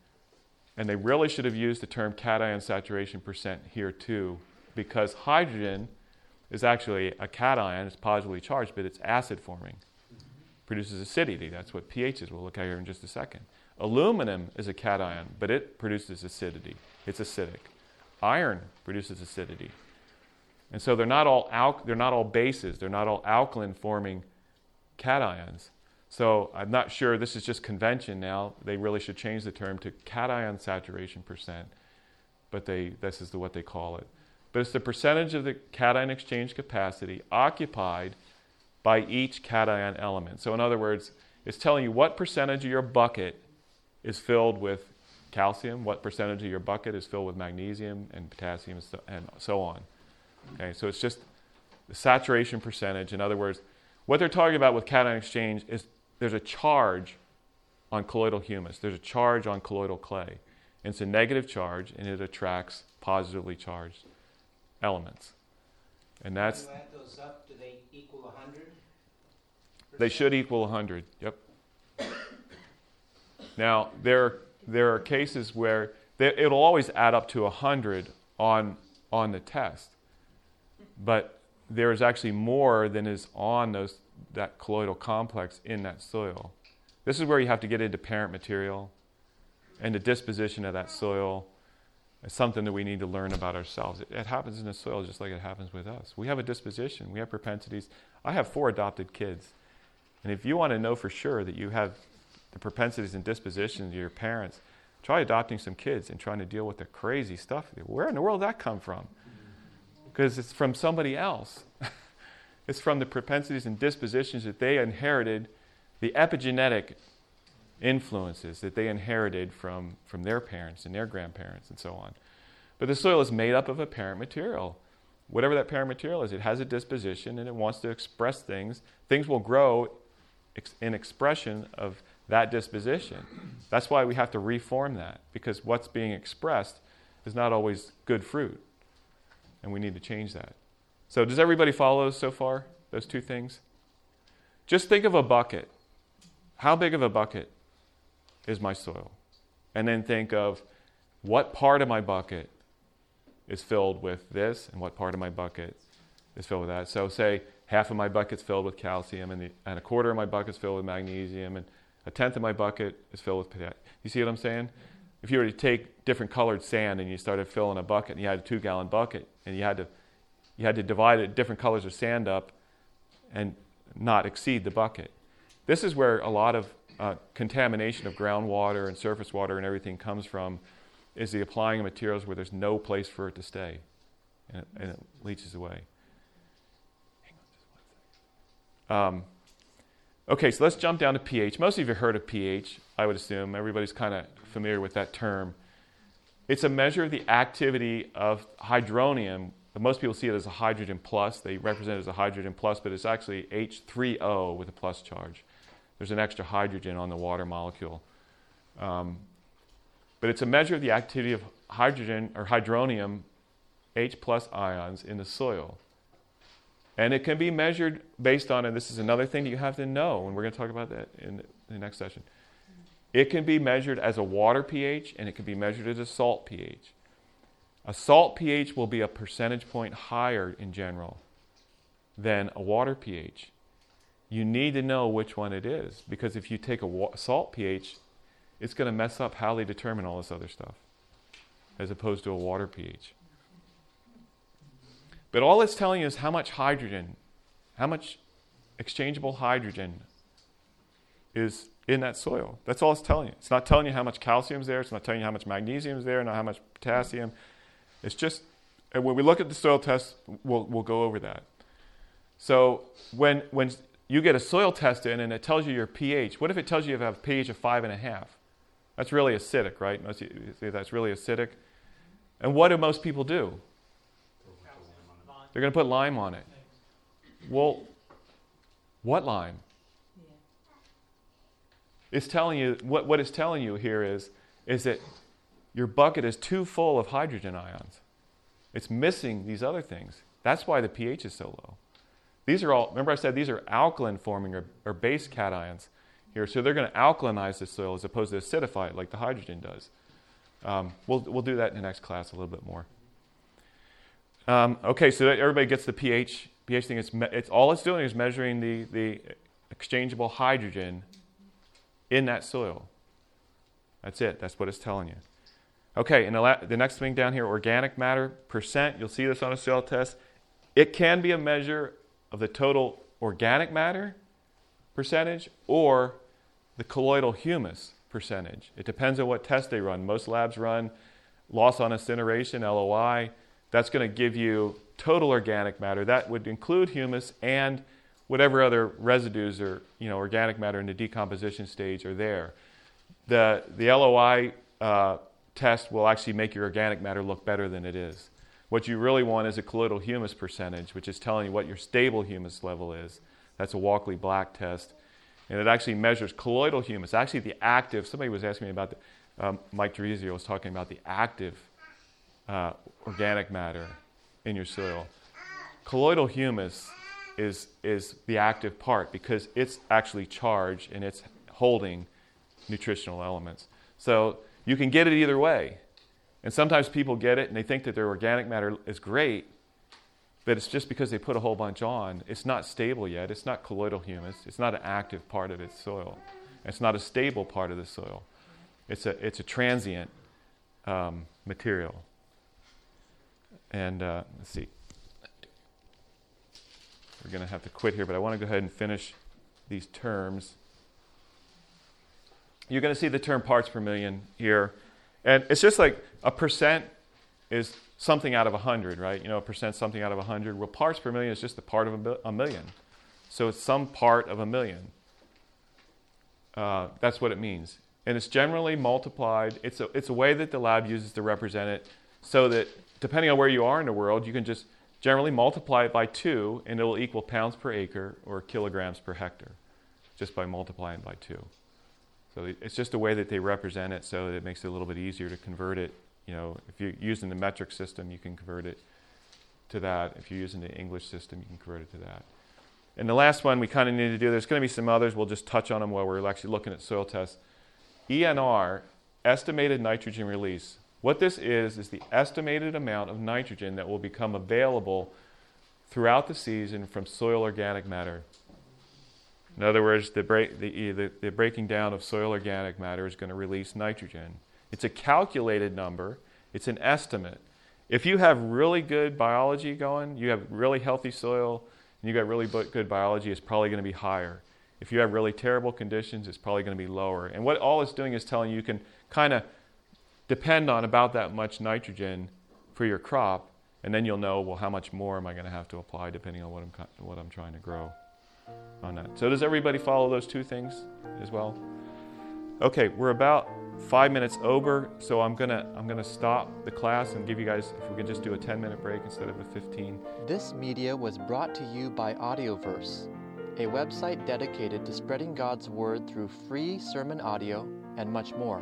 and they really should have used the term cation saturation percent here too, because hydrogen is actually a cation, it's positively charged, but it's acid forming. Produces acidity, that's what pH is, we'll look at here in just a second. Aluminum is a cation, but it produces acidity, it's acidic. Iron produces acidity. And so they're not all al- they're not all bases, they're not all alkaline forming cations. So I'm not sure, this is just convention now, they really should change the term to cation saturation percent, but they this is the, what they call it. But it's the percentage of the cation exchange capacity occupied by each cation element. So in other words, it's telling you what percentage of your bucket is filled with calcium, what percentage of your bucket is filled with magnesium and potassium, and so, and so on. Okay, so it's just the saturation percentage. In other words, what they're talking about with cation exchange is there's a charge on colloidal humus. There's a charge on colloidal clay. And it's a negative charge, and it attracts positively charged elements. And that's... When you add those up, do they equal one hundred percent? They should equal one hundred, yep. Now, there, there are cases where they, it'll always add up to one hundred on, on the test. but there is actually more than is on those that colloidal complex in that soil. This is where you have to get into parent material and the disposition of that soil. It's something that we need to learn about ourselves. It, it happens in the soil just like it happens with us. We have a disposition. We have propensities. I have four adopted kids. And if you want to know for sure that you have the propensities and dispositions of your parents, try adopting some kids and trying to deal with the crazy stuff. Where in the world did that come from? Because it's from somebody else. It's from the propensities and dispositions that they inherited, the epigenetic influences that they inherited from, from their parents and their grandparents and so on. But the soil is made up of a parent material. Whatever that parent material is, it has a disposition and it wants to express things. Things will grow ex- in expression of that disposition. That's why we have to reform that, because what's being expressed is not always good fruit, and we need to change that. So does everybody follow so far, those two things? Just think of a bucket. How big of a bucket is my soil? And then think of what part of my bucket is filled with this and what part of my bucket is filled with that. So say half of my bucket's filled with calcium and, the, and a quarter of my bucket's filled with magnesium and a tenth of my bucket is filled with potassium. You see what I'm saying? If you were to take different colored sand and you started filling a bucket and you had a two-gallon bucket and you had to you had to divide it, different colors of sand up and not exceed the bucket. This is where a lot of Uh, contamination of groundwater and surface water and everything comes from, is the applying of materials where there's no place for it to stay, and it, and it leaches away. Hang on just one second. Um, okay, so let's jump down to pH. Most of you have heard of pH, I would assume. Everybody's kind of familiar with that term. It's a measure of the activity of hydronium. Most people see it as a hydrogen plus. They represent it as a hydrogen plus, but it's actually H three O with a plus charge. There's an extra hydrogen on the water molecule. Um, but it's a measure of the activity of hydrogen or hydronium H plus ions in the soil. And it can be measured based on, and this is another thing that you have to know, and we're going to talk about that in the next session. It can be measured as a water pH, and it can be measured as a salt pH. A salt pH will be a percentage point higher in general than a water pH. You need to know which one it is, because if you take a wa- salt pH, it's going to mess up how they determine all this other stuff, as opposed to a water pH. But all it's telling you is how much hydrogen, how much exchangeable hydrogen is in that soil. That's all it's telling you. It's not telling you how much calcium is there. It's not telling you how much magnesium is there, not how much potassium. It's just, and when we look at the soil test, we'll we'll go over that. So when when you get a soil test in and it tells you your pH. What if it tells you you have a pH of five and a half? That's really acidic, right? Most you say that's really acidic. And what do most people do? They're going to put lime on it. Well, what lime? It's telling you what what it's telling you here is is that your bucket is too full of hydrogen ions. It's missing these other things. That's why the pH is so low. These are all, remember I said these are alkaline forming or, or base cations here. So they're going to alkalinize the soil as opposed to acidify it like the hydrogen does. Um, we'll, we'll do that in the next class a little bit more. Um, okay, so that everybody gets the pH. pH thing, it's, me, it's all it's doing is measuring the, the exchangeable hydrogen in that soil. That's it. That's what it's telling you. Okay, and the, la- the next thing down here, organic matter, percent. You'll see this on a soil test. It can be a measure of the total organic matter percentage or the colloidal humus percentage. It depends on what test they run. Most labs run loss on incineration, L O I. That's going to give you total organic matter. That would include humus and whatever other residues or, you know, organic matter in the decomposition stage are there. The, the L O I uh, test will actually make your organic matter look better than it is. What you really want is a colloidal humus percentage, which is telling you what your stable humus level is. That's a Walkley-Black test. And it actually measures colloidal humus. Actually, the active, somebody was asking me about, the, um, Mike Terezio was talking about the active uh, organic matter in your soil. Colloidal humus is, is the active part because it's actually charged and it's holding nutritional elements. So you can get it either way. And sometimes people get it and they think that their organic matter is great, But it's just because they put a whole bunch on, it's not stable yet. It's not colloidal humus. It's not an active part of its soil. It's not a stable part of the soil. It's a it's a transient um, material. And uh, let's see. We're going to have to quit here, but I want to go ahead and finish these terms. You're going to see the term parts per million here. And it's just like a percent is something out of one hundred, right? You know, a percent something out of one hundred. Well, parts per million is just the part of a million. So it's some part of a million. Uh, that's what it means. And it's generally multiplied. It's a, it's a way that the lab uses to represent it so that depending on where you are in the world, you can just generally multiply it by two, and it'll equal pounds per acre or kilograms per hectare just by multiplying by two. So it's just a way that they represent it so that it makes it a little bit easier to convert it. You know, if you're using the metric system, you can convert it to that. If you're using the English system, you can convert it to that. And the last one we kind of need to do, there's going to be some others. We'll just touch on them while we're actually looking at soil tests. E N R, estimated nitrogen release. What this is is the estimated amount of nitrogen that will become available throughout the season from soil organic matter. In other words, the, break, the, the, the breaking down of soil organic matter is going to release nitrogen. It's a calculated number. It's an estimate. If you have really good biology going, you have really healthy soil, and you got really good biology, it's probably going to be higher. If you have really terrible conditions, it's probably going to be lower. And what all it's doing is telling you you can kind of depend on about that much nitrogen for your crop, and then you'll know, well, how much more am I going to have to apply depending on what I'm what I'm trying to grow on that. So does everybody follow those two things as well? Okay, we're about five minutes over, so I'm gonna I'm gonna stop the class and give you guys, if we could just do a ten minute break instead of a fifteen. This media was brought to you by Audioverse, a website dedicated to spreading God's word through free sermon audio and much more.